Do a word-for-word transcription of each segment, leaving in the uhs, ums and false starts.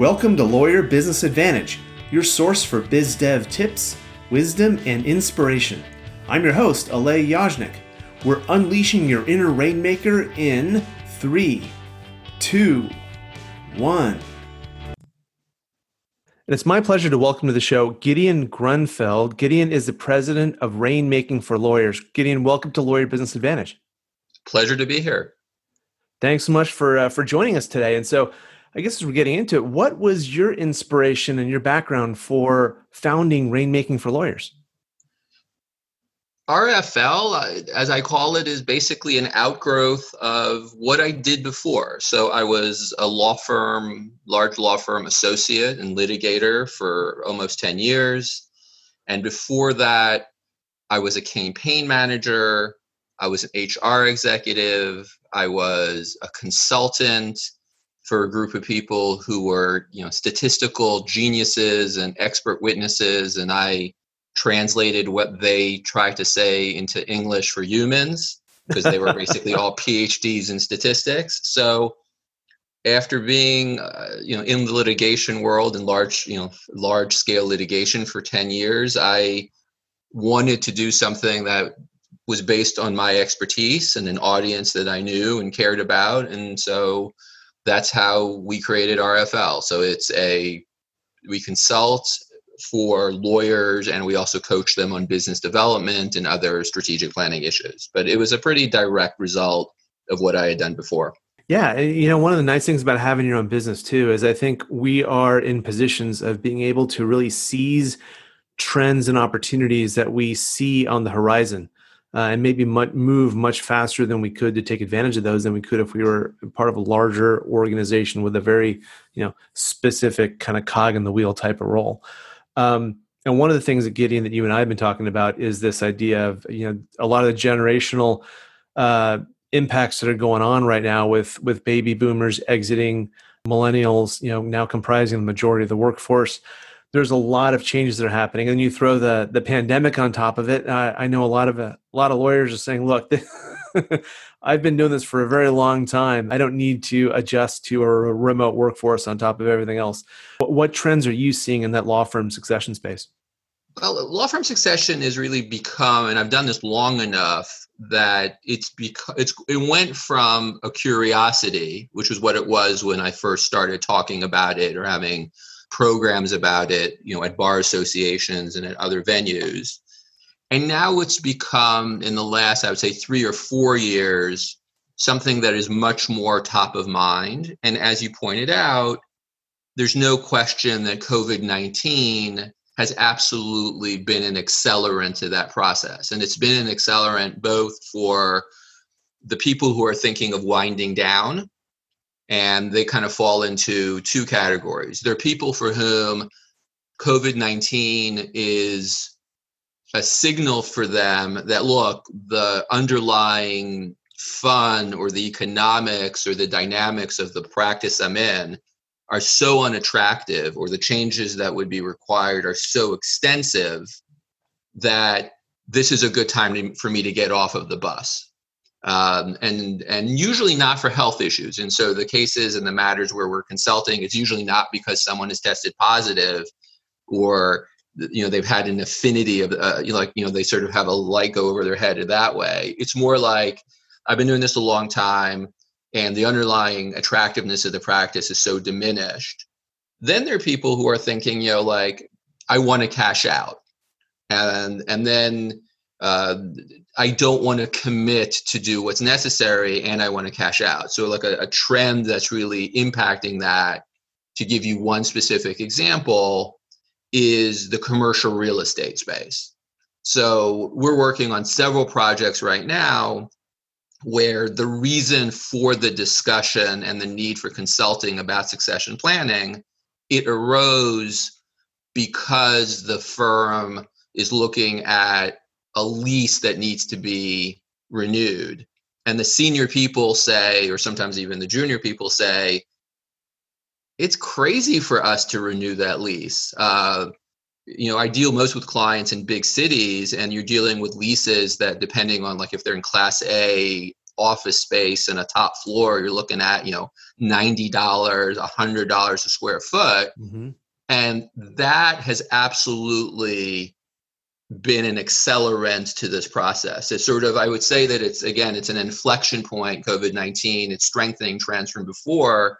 Welcome to Lawyer Business Advantage, your source for biz dev tips, wisdom, and inspiration. I'm your host, Alay Yajnik. We're unleashing your inner rainmaker in three, two, one. And it's my pleasure to welcome to the show Gideon Grunfeld. Gideon is the president of Rainmaking for Lawyers. Gideon, welcome to Lawyer Business Advantage. Pleasure to be here. Thanks so much for uh, for joining us today. And so, I guess as we're getting into it, what was your inspiration and your background for founding Rainmaking for Lawyers? R F L, as I call it, is basically an outgrowth of what I did before. So I was a law firm, large law firm associate and litigator for almost ten years. And before that, I was a campaign manager. I was an H R executive. I was a consultant for a group of people who were, you know, statistical geniuses and expert witnesses. And I translated what they tried to say into English for humans, because they were basically all P H Ds in statistics. So after being, uh, you know, in the litigation world and large, you know, large scale litigation for ten years, I wanted to do something that was based on my expertise and an audience that I knew and cared about. And so that's how we created R F L. So it's a, we consult for lawyers, and we also coach them on business development and other strategic planning issues. But it was a pretty direct result of what I had done before. Yeah. You know, one of the nice things about having your own business too, is I think we are in positions of being able to really seize trends and opportunities that we see on the horizon. Uh, and maybe much, move much faster than we could to take advantage of those than we could if we were part of a larger organization with a very, you know, specific kind of cog in the wheel type of role. Um, and one of the things that Gideon, that you and I have been talking about is this idea of, you know, a lot of the generational uh, impacts that are going on right now with with baby boomers exiting, millennials, you know, now comprising the majority of the workforce. There's a lot of changes that are happening, and you throw the the pandemic on top of it. I, I know a lot of a lot of lawyers are saying, "Look, I've been doing this for a very long time. I don't need to adjust to a remote workforce on top of everything else." What, what trends are you seeing in that law firm succession space? Well, law firm succession has really become, and I've done this long enough that it's beca- it's it went from a curiosity, which is what it was when I first started talking about it or having programs about it, you know, at bar associations and at other venues. And now it's become, in the last, I would say, three or four years, something that is much more top of mind. And as you pointed out, there's no question that COVID nineteen has absolutely been an accelerant to that process. And it's been an accelerant both for the people who are thinking of winding down, and they kind of fall into two categories. There are people for whom COVID nineteen is a signal for them that, look, the underlying fun or the economics or the dynamics of the practice I'm in are so unattractive, or the changes that would be required are so extensive, that this is a good time to, for me to get off of the bus. Um, and and usually not for health issues. And so the cases and the matters where we're consulting, it's usually not because someone is tested positive, or, you know, they've had an affinity of, uh, you know, like, you know, they sort of have a light go over their head that way. It's more like, I've been doing this a long time, and the underlying attractiveness of the practice is so diminished. Then there are people who are thinking, you know, like, I want to cash out. And, and then uh, I don't want to commit to do what's necessary, and I want to cash out. So like a, a trend that's really impacting that, to give you one specific example, is the commercial real estate space. So we're working on several projects right now where the reason for the discussion and the need for consulting about succession planning, it arose because the firm is looking at a lease that needs to be renewed. And the senior people say, or sometimes even the junior people say, it's crazy for us to renew that lease. Uh, you know, I deal most with clients in big cities, and you're dealing with leases that, depending on like if they're in class A office space and a top floor, you're looking at, you know, ninety dollars, a hundred dollars a square foot. Mm-hmm. And that has absolutely been an accelerant to this process. It's sort of, I would say that it's, again, it's an inflection point, COVID nineteen, it's strengthening trends from before,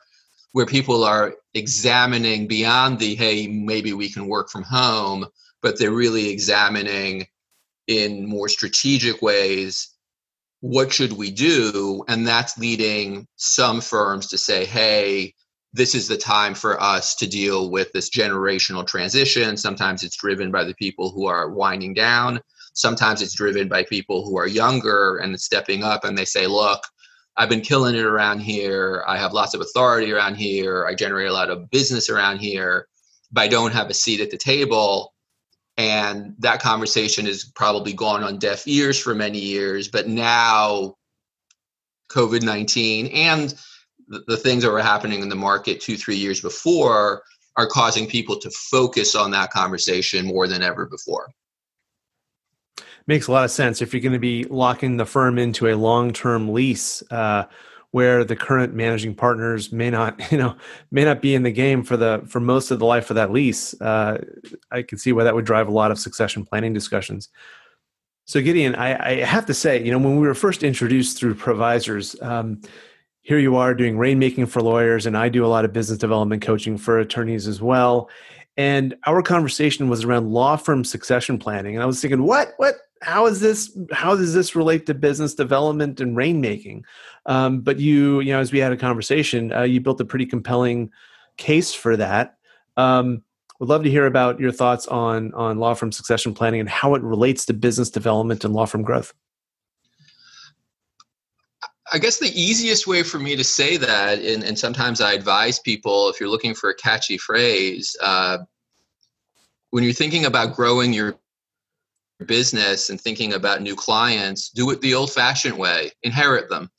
where people are examining beyond the, hey, maybe we can work from home, but they're really examining in more strategic ways, what should we do? And that's leading some firms to say, hey, this is the time for us to deal with this generational transition. Sometimes it's driven by the people who are winding down. Sometimes it's driven by people who are younger and stepping up, and they say, look, I've been killing it around here. I have lots of authority around here. I generate a lot of business around here, but I don't have a seat at the table. And that conversation has probably gone on deaf ears for many years. But now COVID nineteen and the, the things that were happening in the market two, three years before are causing people to focus on that conversation more than ever before. Makes a lot of sense. If you're going to be locking the firm into a long-term lease uh, where the current managing partners may not, you know, may not be in the game for the for most of the life of that lease, uh, I can see why that would drive a lot of succession planning discussions. So, Gideon, I, I have to say, you know, when we were first introduced through Provisors, um, here you are doing Rainmaking for Lawyers, and I do a lot of business development coaching for attorneys as well. And our conversation was around law firm succession planning, and I was thinking, what, what? How is this? How does this relate to business development and rainmaking? Um, but you, you know, as we had a conversation, uh, you built a pretty compelling case for that. Um, would love to hear about your thoughts on on law firm succession planning and how it relates to business development and law firm growth. I guess the easiest way for me to say that, and, and sometimes I advise people, if you're looking for a catchy phrase, uh, when you're thinking about growing your business and thinking about new clients, do it the old-fashioned way, inherit them,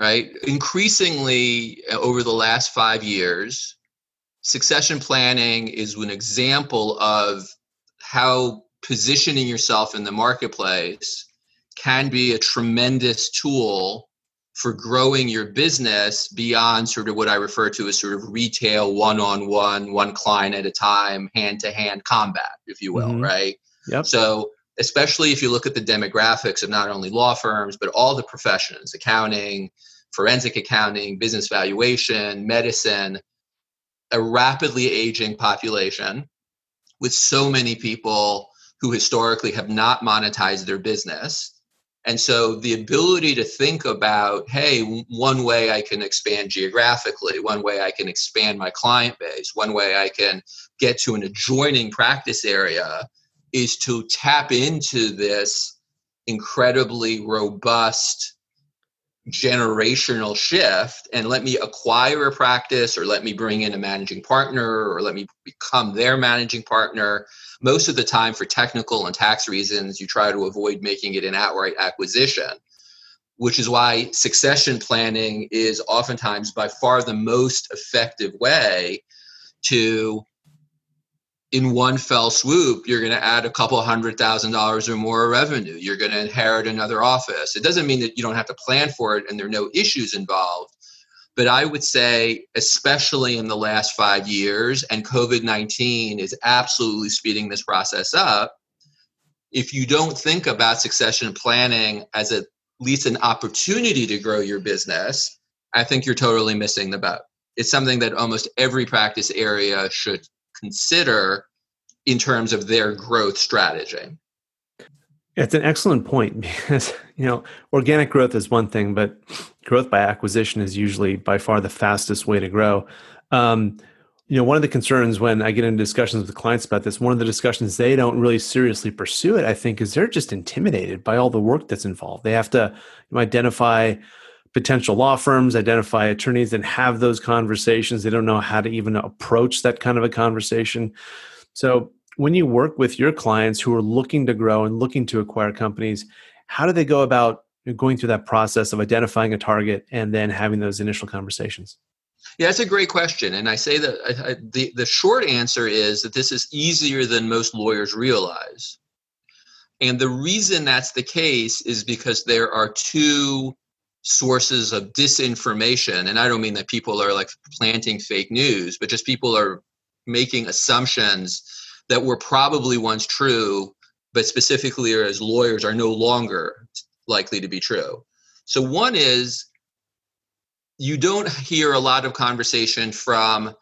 right? Increasingly, over the last five years, succession planning is an example of how positioning yourself in the marketplace can be a tremendous tool for growing your business beyond sort of what I refer to as sort of retail one-on-one, one client at a time, hand-to-hand combat, if you will, mm-hmm. right? Yep. So especially if you look at the demographics of not only law firms, but all the professions, accounting, forensic accounting, business valuation, medicine, a rapidly aging population with so many people who historically have not monetized their business. And so the ability to think about, hey, one way I can expand geographically, one way I can expand my client base, one way I can get to an adjoining practice area is to tap into this incredibly robust generational shift and let me acquire a practice, or let me bring in a managing partner, or let me become their managing partner. Most of the time, for technical and tax reasons, you try to avoid making it an outright acquisition, which is why succession planning is oftentimes by far the most effective way to, in one fell swoop, you're going to add a couple hundred thousand dollars or more of revenue. You're going to inherit another office. It doesn't mean that you don't have to plan for it and there are no issues involved. But I would say, especially in the last five years, and COVID nineteen is absolutely speeding this process up, if you don't think about succession planning as a, at least an opportunity to grow your business, I think you're totally missing the boat. It's something that almost every practice area should consider in terms of their growth strategy. It's an excellent point, because, you know, organic growth is one thing, but growth by acquisition is usually by far the fastest way to grow. Um, you know, one of the concerns when I get into discussions with clients about this, one of the discussions they don't really seriously pursue it, I think, is they're just intimidated by all the work that's involved. They have to identify potential law firms, identify attorneys, and have those conversations. They don't know how to even approach that kind of a conversation. So when you work with your clients who are looking to grow and looking to acquire companies, how do they go about going through that process of identifying a target and then having those initial conversations? Yeah, that's a great question. And I say that I, I, the, the short answer is that this is easier than most lawyers realize. And the reason that's the case is because there are two sources of disinformation. And I don't mean that people are like planting fake news, but just people are making assumptions that were probably once true, but specifically as lawyers are no longer likely to be true. So one is, you don't hear a lot of conversation from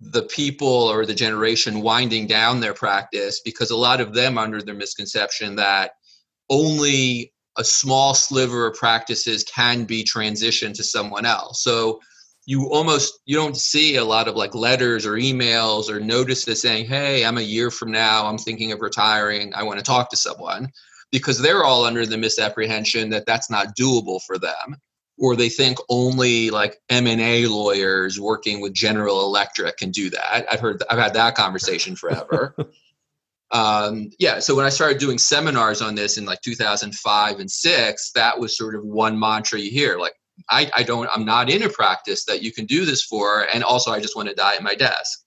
the people or the generation winding down their practice, because a lot of them under the misconception that only a small sliver of practices can be transitioned to someone else. So you almost, you don't see a lot of like letters or emails or notices saying, hey, I'm a year from now, I'm thinking of retiring, I want to talk to someone, because they're all under the misapprehension that that's not doable for them. Or they think only like M and A lawyers working with General Electric can do that. I've heard, I've had that conversation forever. um, yeah. So when I started doing seminars on this in like two thousand five and six, that was sort of one mantra you hear. Like, I, I don't, I'm not in a practice that you can do this for. And also I just want to die at my desk.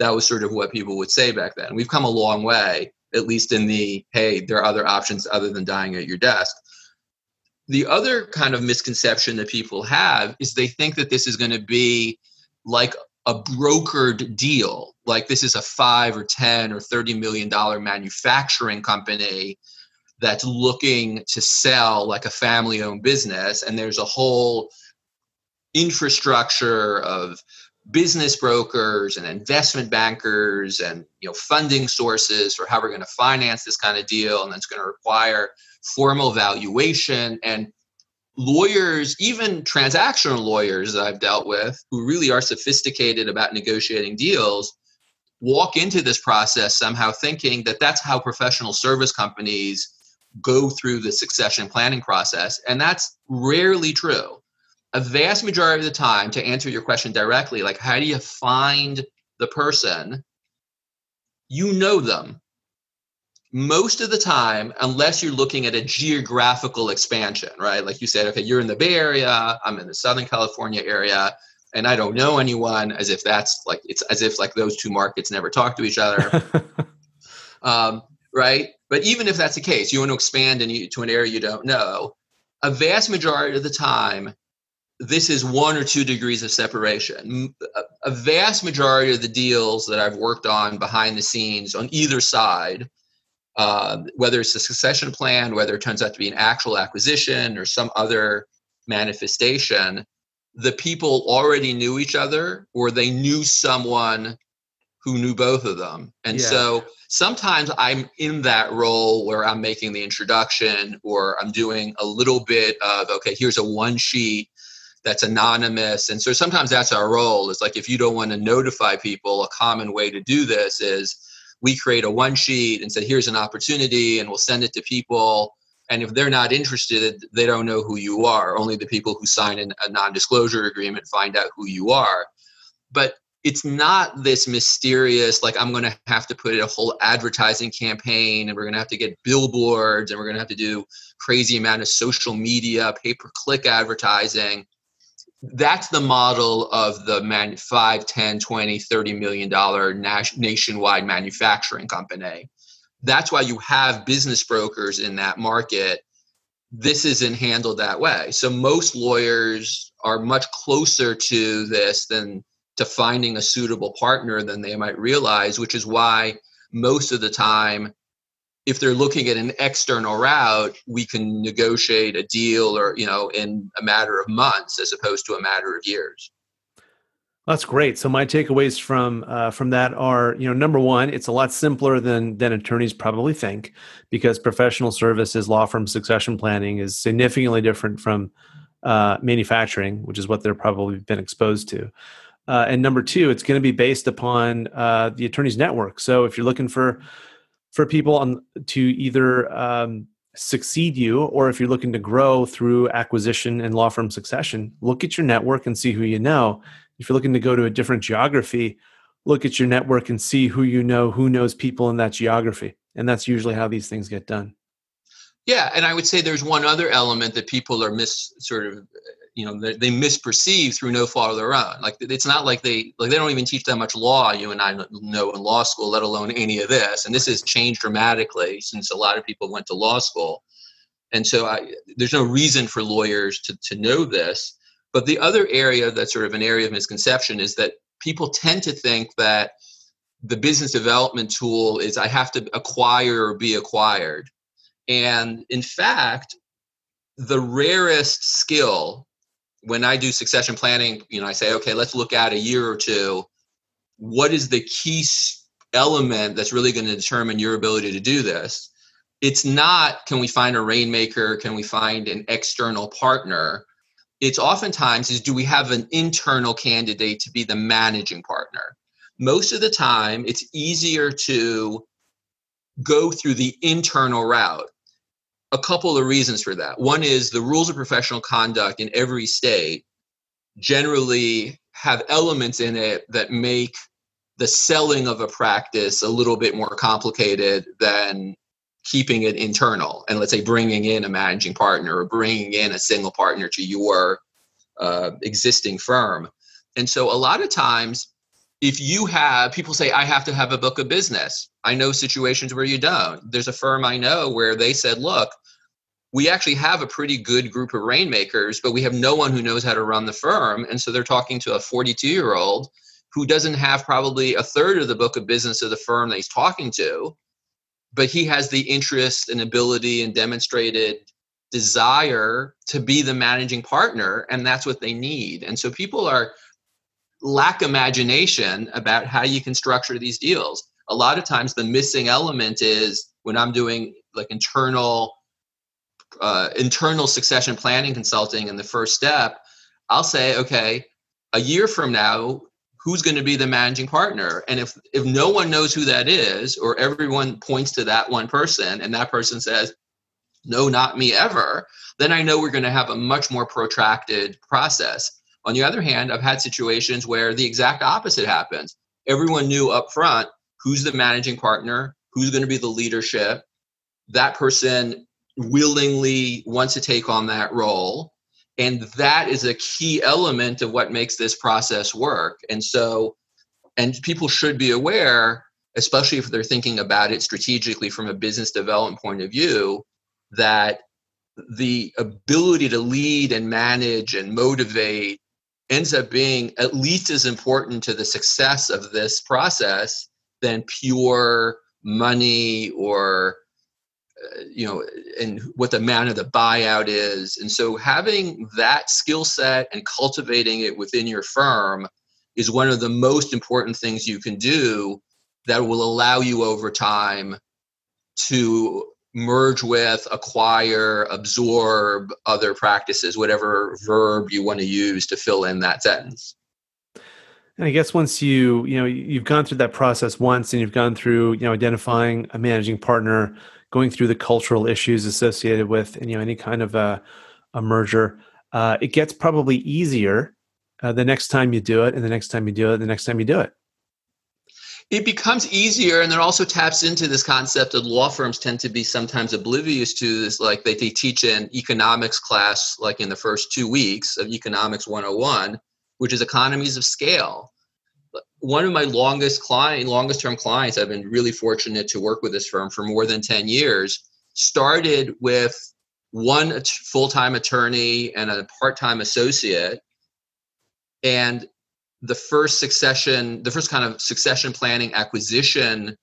That was sort of what people would say back then. We've come a long way, at least in the, hey, there are other options other than dying at your desk. The other kind of misconception that people have is they think that this is going to be like a brokered deal. Like this is a five or ten or thirty million dollars manufacturing company that's looking to sell like a family owned business. And there's a whole infrastructure of business brokers and investment bankers and, you know, funding sources for how we're going to finance this kind of deal. And that's going to require formal valuation, and lawyers, even transactional lawyers that I've dealt with who really are sophisticated about negotiating deals, walk into this process somehow thinking that that's how professional service companies go through the succession planning process. And that's rarely true. A vast majority of the time, to answer your question directly, like how do you find the person? You know them. Most of the time, unless you're looking at a geographical expansion, right? Like you said, okay, you're in the Bay Area, I'm in the Southern California area, and I don't know anyone, as if that's like, it's as if like those two markets never talk to each other, um, right? But even if that's the case, you want to expand in, to an area you don't know, a vast majority of the time, this is one or two degrees of separation. A, a vast majority of the deals that I've worked on behind the scenes on either side, Uh, whether it's a succession plan, whether it turns out to be an actual acquisition or some other manifestation, the people already knew each other or they knew someone who knew both of them. And yeah. So sometimes I'm in that role where I'm making the introduction, or I'm doing a little bit of, okay, here's a one sheet that's anonymous. And so sometimes that's our role. It's like, if you don't want to notify people, a common way to do this is, we create a one sheet and say, here's an opportunity, and we'll send it to people. And if they're not interested, they don't know who you are. Only the people who sign in a non-disclosure agreement find out who you are. But it's not this mysterious, like I'm going to have to put in a whole advertising campaign, and we're going to have to get billboards, and we're going to have to do crazy amount of social media, pay-per-click advertising. That's the model of the man, five, ten, twenty, thirty million dollars nas- nationwide manufacturing company. That's why you have business brokers in that market. This isn't handled that way. So most lawyers are much closer to this than to finding a suitable partner than they might realize, which is why most of the time, if they're looking at an external route, we can negotiate a deal, or, you know, in a matter of months as opposed to a matter of years. That's great. So my takeaways from uh, from that are, you know, number one, it's a lot simpler than than attorneys probably think, because professional services, law firm succession planning is significantly different from uh, manufacturing, which is what they're probably been exposed to. Uh, and number two, it's going to be based upon uh, the attorney's network. So if you're looking for for people on, to either um, succeed you, or if you're looking to grow through acquisition and law firm succession, look at your network and see who you know. If you're looking to go to a different geography, look at your network and see who you know, who knows people in that geography. And that's usually how these things get done. Yeah. And I would say there's one other element that people are mis sort of, you know, they, they misperceive through no fault of their own. Like, it's not like they, like they don't even teach that much law, you and I know, in law school, let alone any of this. And this has changed dramatically since a lot of people went to law school. And so I, there's no reason for lawyers to, to know this. But the other area that's sort of an area of misconception is that people tend to think that the business development tool is I have to acquire or be acquired. And in fact, the rarest skill, when I do succession planning, you know, I say, okay, let's look at a year or two. What is the key element that's really going to determine your ability to do this? It's not, can we find a rainmaker? Can we find an external partner? It's oftentimes is, do we have an internal candidate to be the managing partner? Most of the time, it's easier to go through the internal route. A couple of reasons for that. One is the rules of professional conduct in every state generally have elements in it that make the selling of a practice a little bit more complicated than keeping it internal and, let's say, bringing in a managing partner or bringing in a single partner to your uh, existing firm. And so a lot of times, if you have, people say, I have to have a book of business. I know situations where you don't. There's a firm I know where they said, look, we actually have a pretty good group of rainmakers, but we have no one who knows how to run the firm. And so they're talking to a forty-two-year-old who doesn't have probably a third of the book of business of the firm that he's talking to, but he has the interest and ability and demonstrated desire to be the managing partner, and that's what they need. And so people are lack imagination about how you can structure these deals. A lot of times the missing element is when I'm doing like internal uh, internal succession planning consulting in the first step, I'll say, okay, a year from now, who's going to be the managing partner? And if, if no one knows who that is, or everyone points to that one person and that person says, no, not me ever, then I know we're going to have a much more protracted process. On the other hand, I've had situations where the exact opposite happens. Everyone knew up front who's the managing partner, who's going to be the leadership. That person willingly wants to take on that role. And that is a key element of what makes this process work. And so, and people should be aware, especially if they're thinking about it strategically from a business development point of view, that the ability to lead and manage and motivate ends up being at least as important to the success of this process than pure money or you know, and what the amount of the buyout is. And so having that skill set and cultivating it within your firm is one of the most important things you can do that will allow you over time to merge with, acquire, absorb other practices, whatever verb you want to use to fill in that sentence. And I guess once you, you know, you've gone through that process once and you've gone through, you know, identifying a managing partner, going through the cultural issues associated with, and, you know, any kind of a, a merger, uh, it gets probably easier uh, the next time you do it, and the next time you do it, the next time you do it. It becomes easier, and it also taps into this concept that law firms tend to be sometimes oblivious to. This, like they, they teach an economics class, like in the first two weeks of Economics one oh one, which is economies of scale. One of my longest client, longest term clients, I've been really fortunate to work with this firm for more than ten years, started with one full-time attorney and a part-time associate. And the first succession, the first kind of succession planning acquisition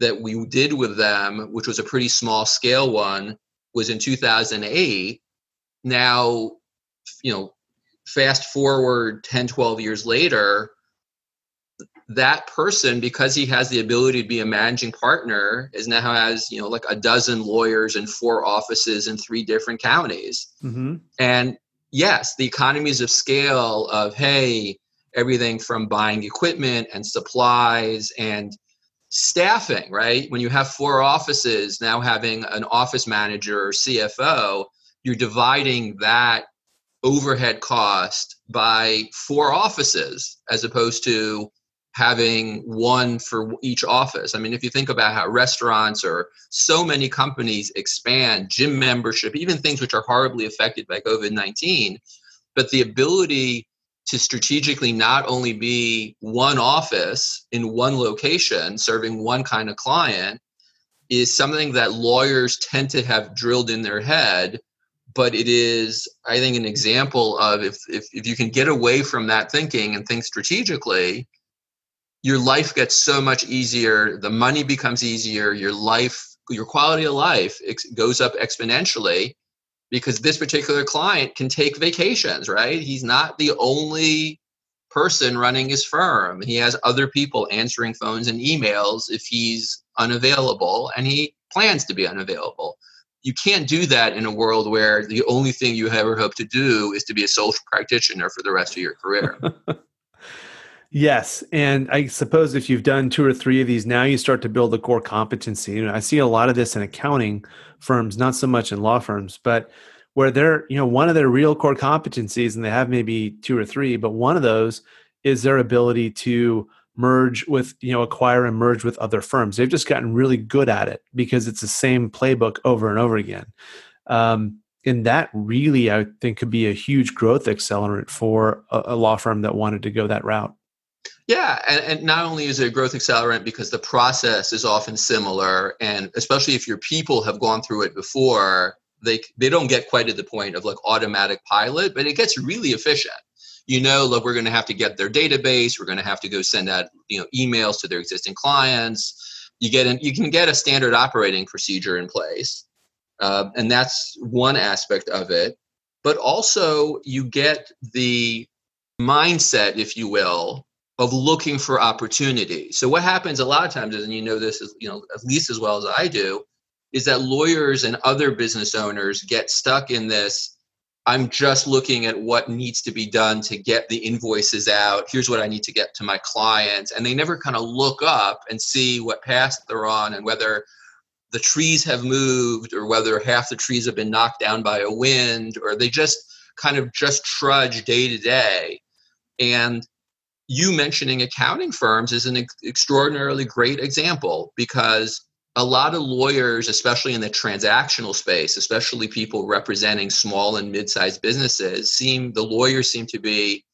that we did with them, which was a pretty small scale one, was in two thousand eight. Now, you know, fast forward ten, twelve years later, that person, because he has the ability to be a managing partner, is now has, you know, like a dozen lawyers and four offices in three different counties. Mm-hmm. And yes, the economies of scale of, hey, everything from buying equipment and supplies and staffing, right? When you have four offices, now having an office manager or C F O, you're dividing that overhead cost by four offices as opposed to having one for each office. I mean, if you think about how restaurants or so many companies expand, gym membership, even things which are horribly affected by COVID nineteen, but the ability to strategically not only be one office in one location serving one kind of client, is something that lawyers tend to have drilled in their head, but it is, I think, an example of if if, if you can get away from that thinking and think strategically, your life gets so much easier, the money becomes easier, your life, your quality of life goes up exponentially because this particular client can take vacations, right? He's not the only person running his firm. He has other people answering phones and emails if he's unavailable, and he plans to be unavailable. You can't do that in a world where the only thing you ever hope to do is to be a social practitioner for the rest of your career. Yes. And I suppose if you've done two or three of these, now you start to build a core competency. You know, I see a lot of this in accounting firms, not so much in law firms, but where they're, you know, one of their real core competencies, and they have maybe two or three, but one of those is their ability to merge with, you know, acquire and merge with other firms. They've just gotten really good at it because it's the same playbook over and over again. Um, and that really, I think, could be a huge growth accelerant for a, a law firm that wanted to go that route. Yeah. And, and not only is it a growth accelerant because the process is often similar, and especially if your people have gone through it before, they they don't get quite at the point of like automatic pilot, but it gets really efficient. You know, look, we're going to have to get their database. We're going to have to go send out, you know, emails to their existing clients. You get an, you can get a standard operating procedure in place. Uh, and that's one aspect of it. But also you get the mindset, if you will, of looking for opportunity. So what happens a lot of times is, and you know this is, you know, at least as well as I do, is that lawyers and other business owners get stuck in this, I'm just looking at what needs to be done to get the invoices out. Here's what I need to get to my clients. And they never kind of look up and see what path they're on and whether the trees have moved or whether half the trees have been knocked down by a wind, or they just kind of just trudge day to day. And you mentioning accounting firms is an ex- extraordinarily great example, because a lot of lawyers, especially in the transactional space, especially people representing small and mid-sized businesses, seem the lawyers seem to be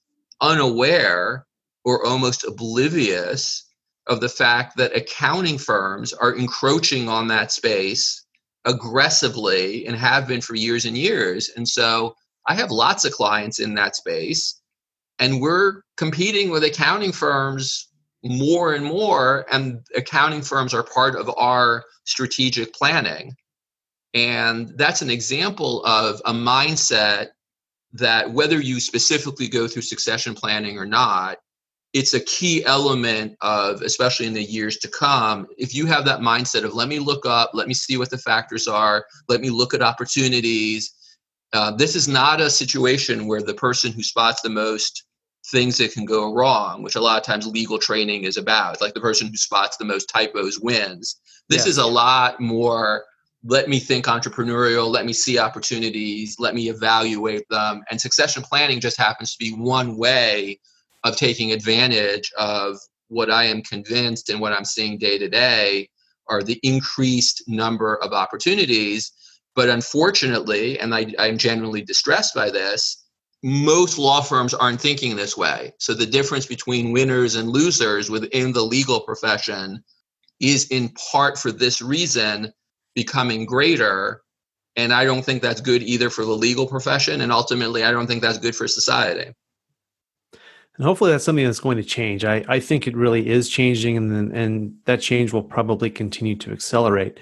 unaware or almost oblivious of the fact that accounting firms are encroaching on that space aggressively and have been for years and years. And so I have lots of clients in that space, and we're competing with accounting firms more and more, and accounting firms are part of our strategic planning. And that's an example of a mindset that, whether you specifically go through succession planning or not, it's a key element of, especially in the years to come, if you have that mindset of, let me look up, let me see what the factors are, let me look at opportunities. Uh, this is not a situation where the person who spots the most things that can go wrong, which a lot of times legal training is about, like the person who spots the most typos wins. This yeah. is a lot more, let me think entrepreneurial, let me see opportunities, let me evaluate them. And succession planning just happens to be one way of taking advantage of what I am convinced and what I'm seeing day to day are the increased number of opportunities. But unfortunately, and I, I'm generally distressed by this, most law firms aren't thinking this way. So the difference between winners and losers within the legal profession is in part for this reason becoming greater. And I don't think that's good either for the legal profession. And ultimately, I don't think that's good for society. And hopefully that's something that's going to change. I, I think it really is changing, and and that change will probably continue to accelerate.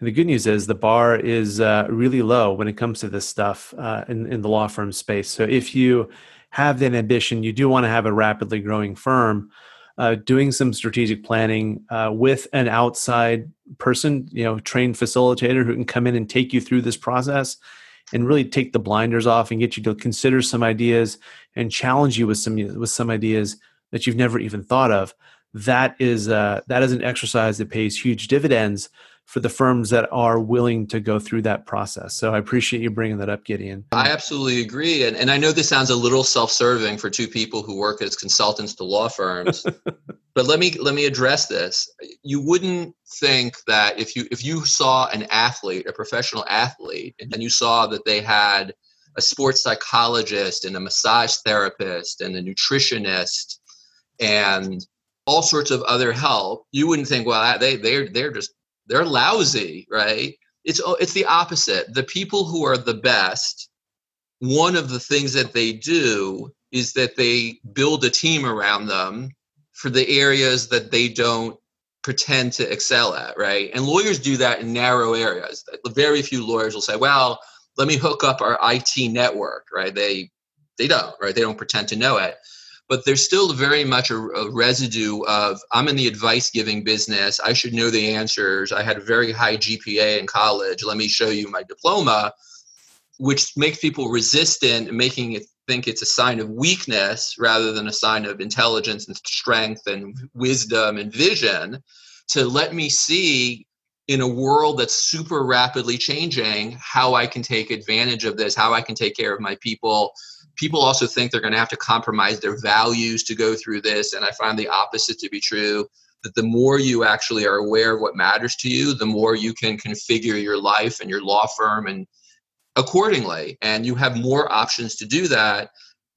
And the good news is the bar is uh, really low when it comes to this stuff uh, in, in the law firm space. So if you have that ambition, you do want to have a rapidly growing firm, uh, doing some strategic planning uh, with an outside person, you know, trained facilitator who can come in and take you through this process and really take the blinders off and get you to consider some ideas and challenge you with some with some ideas that you've never even thought of. That is uh, that is an exercise that pays huge dividends for the firms that are willing to go through that process. So I appreciate you bringing that up, Gideon. I absolutely agree. And, and I know this sounds a little self-serving for two people who work as consultants to law firms, but let me, let me address this. You wouldn't think that if you, if you saw an athlete, a professional athlete, and you saw that they had a sports psychologist and a massage therapist and a nutritionist and all sorts of other help, you wouldn't think, well, they, they're, they're just they're lousy, right? It's it's the opposite. The people who are the best, one of the things that they do is that they build a team around them for the areas that they don't pretend to excel at, right? And lawyers do that in narrow areas. Very few lawyers will say, well, let me hook up our I T network, right? They they don't, right? They don't pretend to know it. But there's still very much a, a residue of, I'm in the advice giving business. I should know the answers. I had a very high G P A in college. Let me show you my diploma, which makes people resistant, making it think it's a sign of weakness rather than a sign of intelligence and strength and wisdom and vision to let me see in a world that's super rapidly changing how I can take advantage of this, how I can take care of my people. People also think they're going to have to compromise their values to go through this. And I find the opposite to be true, that the more you actually are aware of what matters to you, the more you can configure your life and your law firm and accordingly. And you have more options to do that.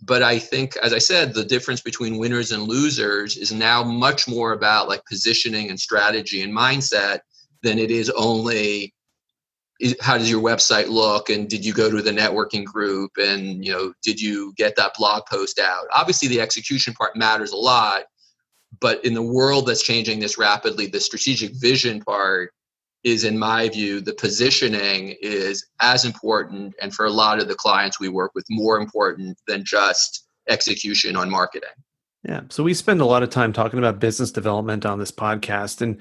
But I think, as I said, the difference between winners and losers is now much more about like positioning and strategy and mindset than it is only how does your website look and did you go to the networking group and, you know, did you get that blog post out? Obviously, the execution part matters a lot, but in the world that's changing this rapidly, the strategic vision part is, in my view, the positioning is as important and for a lot of the clients we work with, more important than just execution on marketing. Yeah. So we spend a lot of time talking about business development on this podcast. And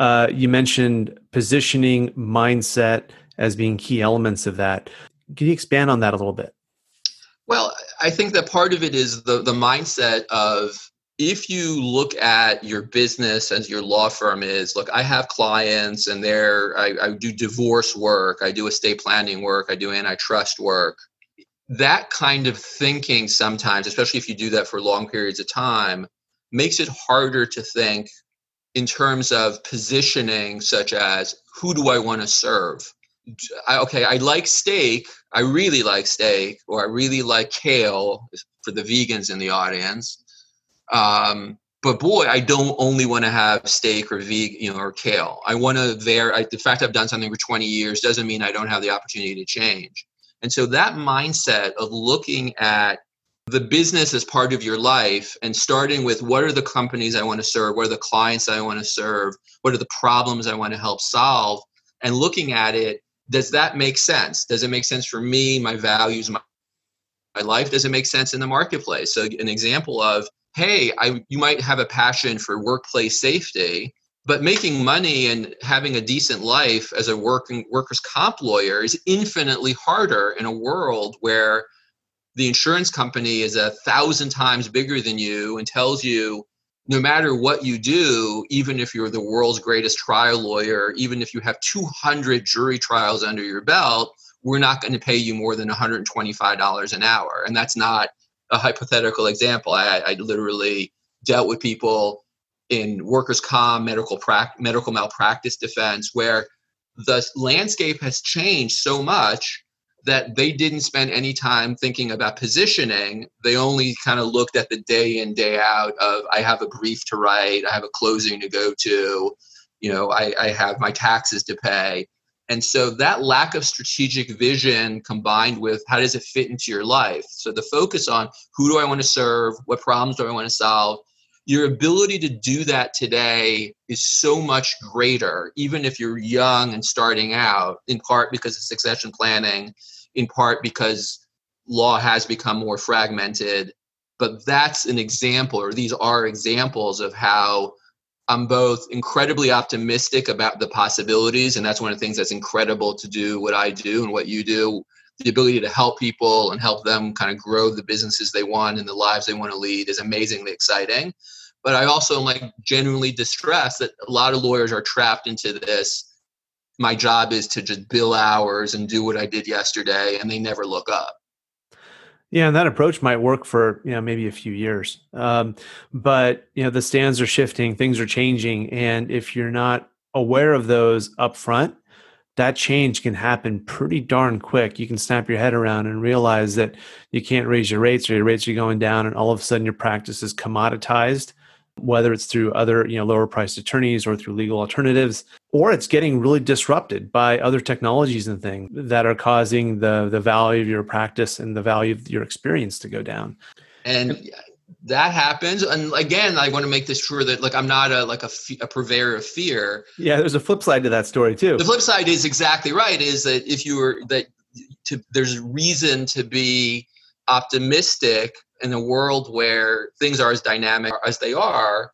uh, you mentioned positioning, mindset as being key elements of that. Can you expand on that a little bit? Well, I think that part of it is the, the mindset of, if you look at your business as your law firm is, look, I have clients and they're, I, I do divorce work, I do estate planning work, I do antitrust work. That kind of thinking sometimes, especially if you do that for long periods of time, makes it harder to think in terms of positioning, such as, who do I want to serve? I, okay, I like steak. I really like steak, or I really like kale for the vegans in the audience. Um, but boy, I don't only want to have steak or vegan, you know, or kale. I want to there. I, the fact I've done something for twenty years doesn't mean I don't have the opportunity to change. And so that mindset of looking at the business as part of your life and starting with what are the companies I want to serve, what are the clients I want to serve, what are the problems I want to help solve, and looking at it, does that make sense? Does it make sense for me, my values, my, my life? Does it make sense in the marketplace? So an example of, hey, I, you might have a passion for workplace safety, but making money and having a decent life as a working workers' comp lawyer is infinitely harder in a world where the insurance company is a thousand times bigger than you and tells you, no matter what you do, even if you're the world's greatest trial lawyer, even if you have two hundred jury trials under your belt, we're not going to pay you more than one hundred twenty-five dollars an hour. And that's not a hypothetical example. I, I literally dealt with people in workers' comp, medical pra- medical malpractice defense, where the landscape has changed so much that they didn't spend any time thinking about positioning. They only kind of looked at the day in, day out of, I have a brief to write, I have a closing to go to, you know, I, I have my taxes to pay. And so that lack of strategic vision combined with how does it fit into your life? So the focus on who do I want to serve? What problems do I want to solve? Your ability to do that today is so much greater, even if you're young and starting out, in part because of succession planning, in part because law has become more fragmented. But that's an example, or these are examples of how I'm both incredibly optimistic about the possibilities, and that's one of the things that's incredible to do what I do and what you do, the ability to help people and help them kind of grow the businesses they want and the lives they want to lead is amazingly exciting. But I also am like genuinely distressed that a lot of lawyers are trapped into this. My job is to just bill hours and do what I did yesterday, and they never look up. Yeah, and that approach might work for, you know, maybe a few years. Um, but, you know, the stands are shifting, things are changing. And if you're not aware of those up front, that change can happen pretty darn quick. You can snap your head around and realize that you can't raise your rates, or your rates are going down, and all of a sudden your practice is commoditized whether it's through other, you know, lower priced attorneys or through legal alternatives, or it's getting really disrupted by other technologies and things that are causing the the value of your practice and the value of your experience to go down. And that happens. And again, I want to make this sure that, like, I'm not a like a, f- a purveyor of fear. Yeah, there's a flip side to that story too. The flip side is exactly right, is that if you were that to, there's reason to be optimistic in a world where things are as dynamic as they are,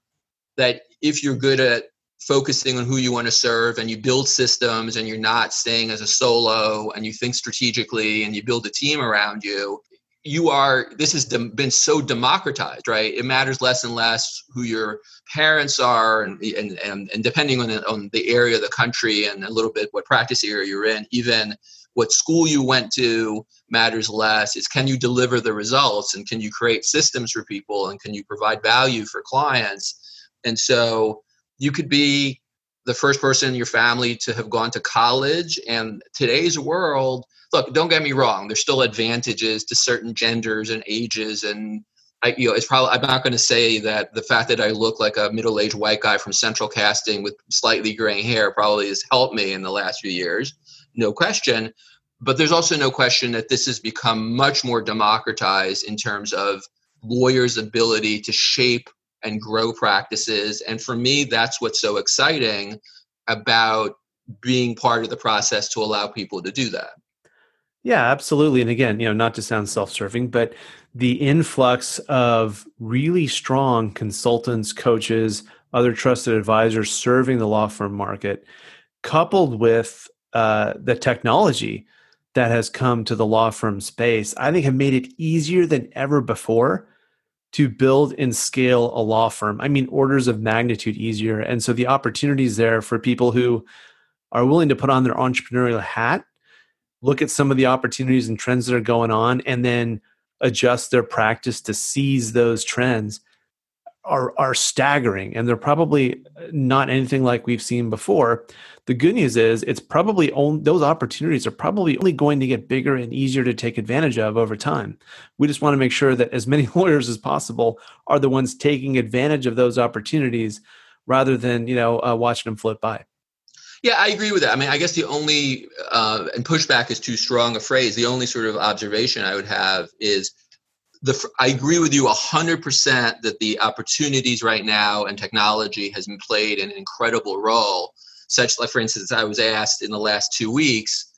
that if you're good at focusing on who you want to serve and you build systems and you're not staying as a solo and you think strategically and you build a team around you, you are, this has been so democratized, right? It matters less and less who your parents are, and and, and, and depending on the, on the area of the country and a little bit what practice area you're in, even what school you went to matters less. It's can you deliver the results, and can you create systems for people, and can you provide value for clients? And so you could be the first person in your family to have gone to college, and today's world, look, don't get me wrong, there's still advantages to certain genders and ages, and I, you know, it's probably, I'm not going to say that the fact that I look like a middle-aged white guy from Central Casting with slightly gray hair probably has helped me in the last few years. No question. But there's also no question that this has become much more democratized in terms of lawyers' ability to shape and grow practices. And for me, that's what's so exciting about being part of the process to allow people to do that. Yeah, absolutely. And again, you know, not to sound self-serving, but the influx of really strong consultants, coaches, other trusted advisors serving the law firm market, coupled with Uh, the technology that has come to the law firm space, I think have made it easier than ever before to build and scale a law firm. I mean, orders of magnitude easier. And so the opportunities there for people who are willing to put on their entrepreneurial hat, look at some of the opportunities and trends that are going on, and then adjust their practice to seize those trends are are staggering, and they're probably not anything like we've seen before. The good news is it's probably only, those opportunities are probably only going to get bigger and easier to take advantage of over time. We just want to make sure that as many lawyers as possible are the ones taking advantage of those opportunities rather than, you know, uh, watching them float by. Yeah, I agree with that. I mean, I guess the only, uh, and pushback is too strong a phrase, the only sort of observation I would have is The, I agree with you one hundred percent that the opportunities right now and technology has been played an incredible role. Such like, for instance, I was asked in the last two weeks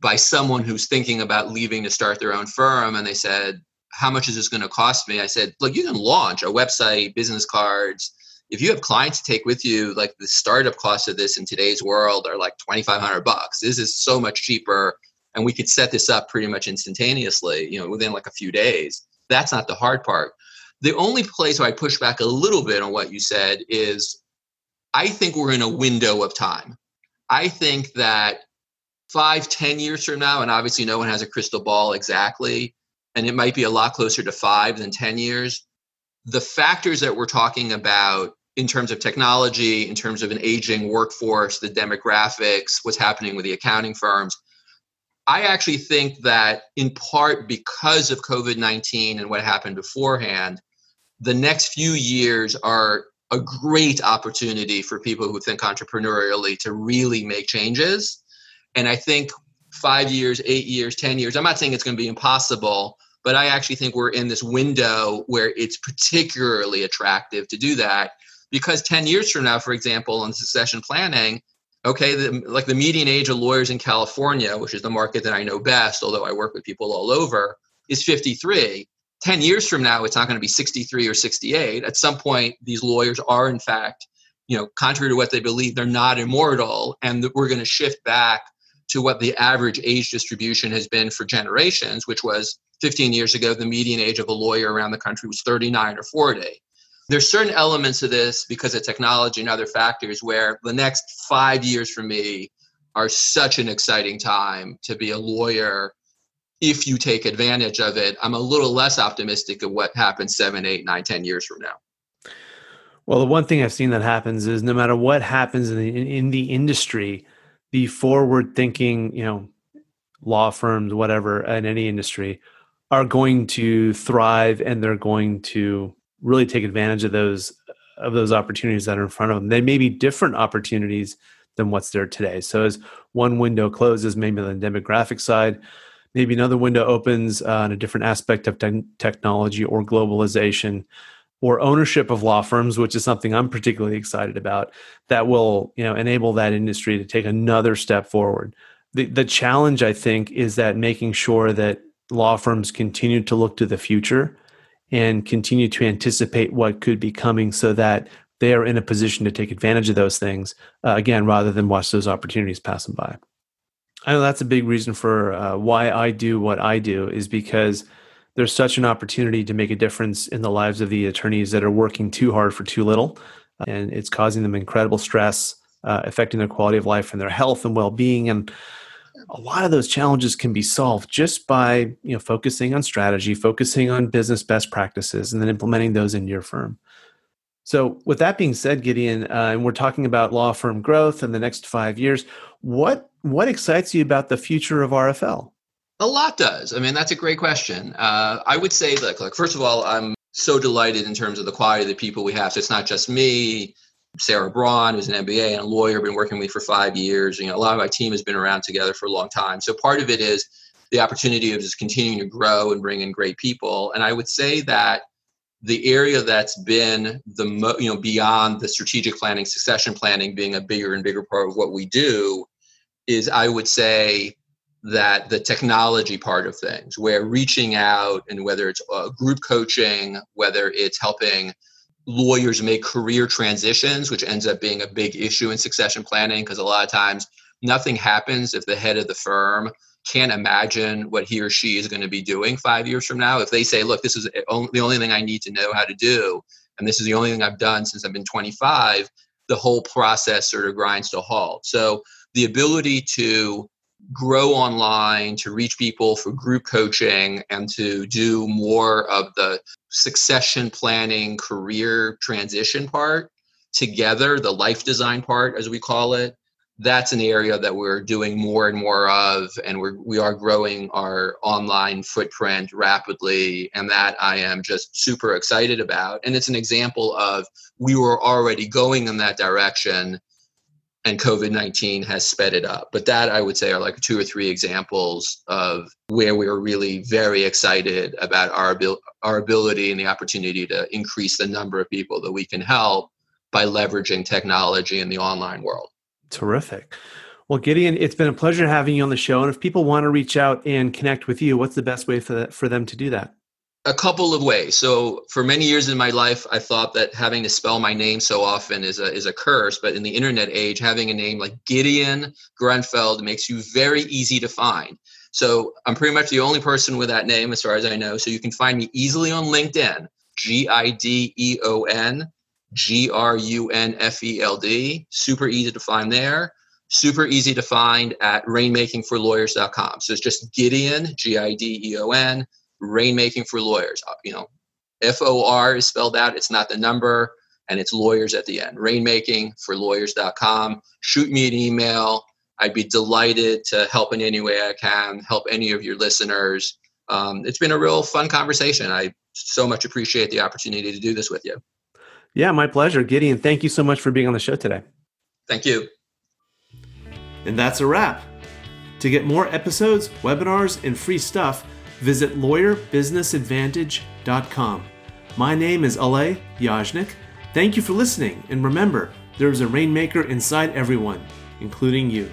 by someone who's thinking about leaving to start their own firm, and they said, how much is this going to cost me? I said, look, you can launch a website, business cards. If you have clients to take with you, like the startup costs of this in today's world are like twenty-five hundred bucks. This is so much cheaper, and we could set this up pretty much instantaneously, you know, within like a few days. That's not the hard part. The only place where I push back a little bit on what you said is I think we're in a window of time. I think that five, ten years from now, and obviously no one has a crystal ball exactly, and it might be a lot closer to five than ten years, the factors that we're talking about in terms of technology, in terms of an aging workforce, the demographics, what's happening with the accounting firms, I actually think that in part because of COVID nineteen and what happened beforehand, the next few years are a great opportunity for people who think entrepreneurially to really make changes. And I think five years, eight years, ten years, I'm not saying it's going to be impossible, but I actually think we're in this window where it's particularly attractive to do that, because ten years from now, for example, in succession planning, okay, the, like the median age of lawyers in California, which is the market that I know best, although I work with people all over, is fifty-three. ten years from now, it's not going to be sixty-three or sixty-eight. At some point, these lawyers are, in fact, you know, contrary to what they believe, they're not immortal, and that we're going to shift back to what the average age distribution has been for generations, which was fifteen years ago, the median age of a lawyer around the country was thirty-nine or forty. There's certain elements of this because of technology and other factors where the next five years for me are such an exciting time to be a lawyer if you take advantage of it. I'm a little less optimistic of what happens seven, eight, nine, ten years from now. Well, the one thing I've seen that happens is no matter what happens in the, in the industry, the forward thinking, you know, law firms, whatever, in any industry are going to thrive, and they're going to really take advantage of those of those opportunities that are in front of them. They may be different opportunities than what's there today. So as one window closes, maybe on the demographic side, maybe another window opens uh, on a different aspect of te- technology or globalization or ownership of law firms, which is something I'm particularly excited about, that will, you know, enable that industry to take another step forward. The, the challenge, I think, is that making sure that law firms continue to look to the future and continue to anticipate what could be coming so that they are in a position to take advantage of those things, uh, again, rather than watch those opportunities pass them by. I know that's a big reason for uh, why I do what I do, is because there's such an opportunity to make a difference in the lives of the attorneys that are working too hard for too little, and it's causing them incredible stress, uh, affecting their quality of life and their health and well-being. And a lot of those challenges can be solved just by, you know, focusing on strategy, focusing on business best practices, and then implementing those into your firm. So with that being said, Gideon, uh, and we're talking about law firm growth in the next five years, what what excites you about the future of R F L? A lot does. I mean, that's a great question. Uh, I would say, look, look, first of all, I'm so delighted in terms of the quality of the people we have. So it's not just me. Sarah Braun, who's an M B A and a lawyer, been working with me for five years. You know, a lot of my team has been around together for a long time. So part of it is the opportunity of just continuing to grow and bring in great people. And I would say that the area that's been the mo- you know, beyond the strategic planning, succession planning being a bigger and bigger part of what we do, is I would say that the technology part of things, where reaching out, and whether it's uh, group coaching, whether it's helping lawyers make career transitions, which ends up being a big issue in succession planning, because a lot of times nothing happens if the head of the firm can't imagine what he or she is going to be doing five years from now. If they say, look, this is the only thing I need to know how to do, and this is the only thing I've done since I've been twenty-five, the whole process sort of grinds to a halt. So the ability to grow online, to reach people for group coaching, and to do more of the succession planning, career transition part together, the life design part, as we call it, that's an area that we're doing more and more of, and we're, we are growing our online footprint rapidly, and that I am just super excited about. And it's an example of, we were already going in that direction, and COVID nineteen has sped it up. But that, I would say, are like two or three examples of where we are really very excited about our, abil- our ability and the opportunity to increase the number of people that we can help by leveraging technology in the online world. Terrific. Well, Gideon, it's been a pleasure having you on the show. And if people want to reach out and connect with you, what's the best way for that, for them to do that? A couple of ways. So for many years in my life, I thought that having to spell my name so often is a is a curse. But in the internet age, having a name like Gideon Grunfeld makes you very easy to find. So I'm pretty much the only person with that name, as far as I know. So you can find me easily on LinkedIn, G I D E O N, G R U N F E L D. Super easy to find there. Super easy to find at rainmaking for lawyers dot com. So it's just Gideon, G I D E O N, Rainmaking for Lawyers. You know, F O R is spelled out. It's not the number, and it's lawyers at the end. rainmaking for lawyers dot com. Shoot me an email. I'd be delighted to help in any way I can, help any of your listeners. Um, it's been a real fun conversation. I so much appreciate the opportunity to do this with you. Yeah, my pleasure. Gideon, thank you so much for being on the show today. Thank you. And that's a wrap. To get more episodes, webinars, and free stuff, visit lawyer business advantage dot com. My name is Alay Yajnik. Thank you for listening, and remember, there is a rainmaker inside everyone, including you.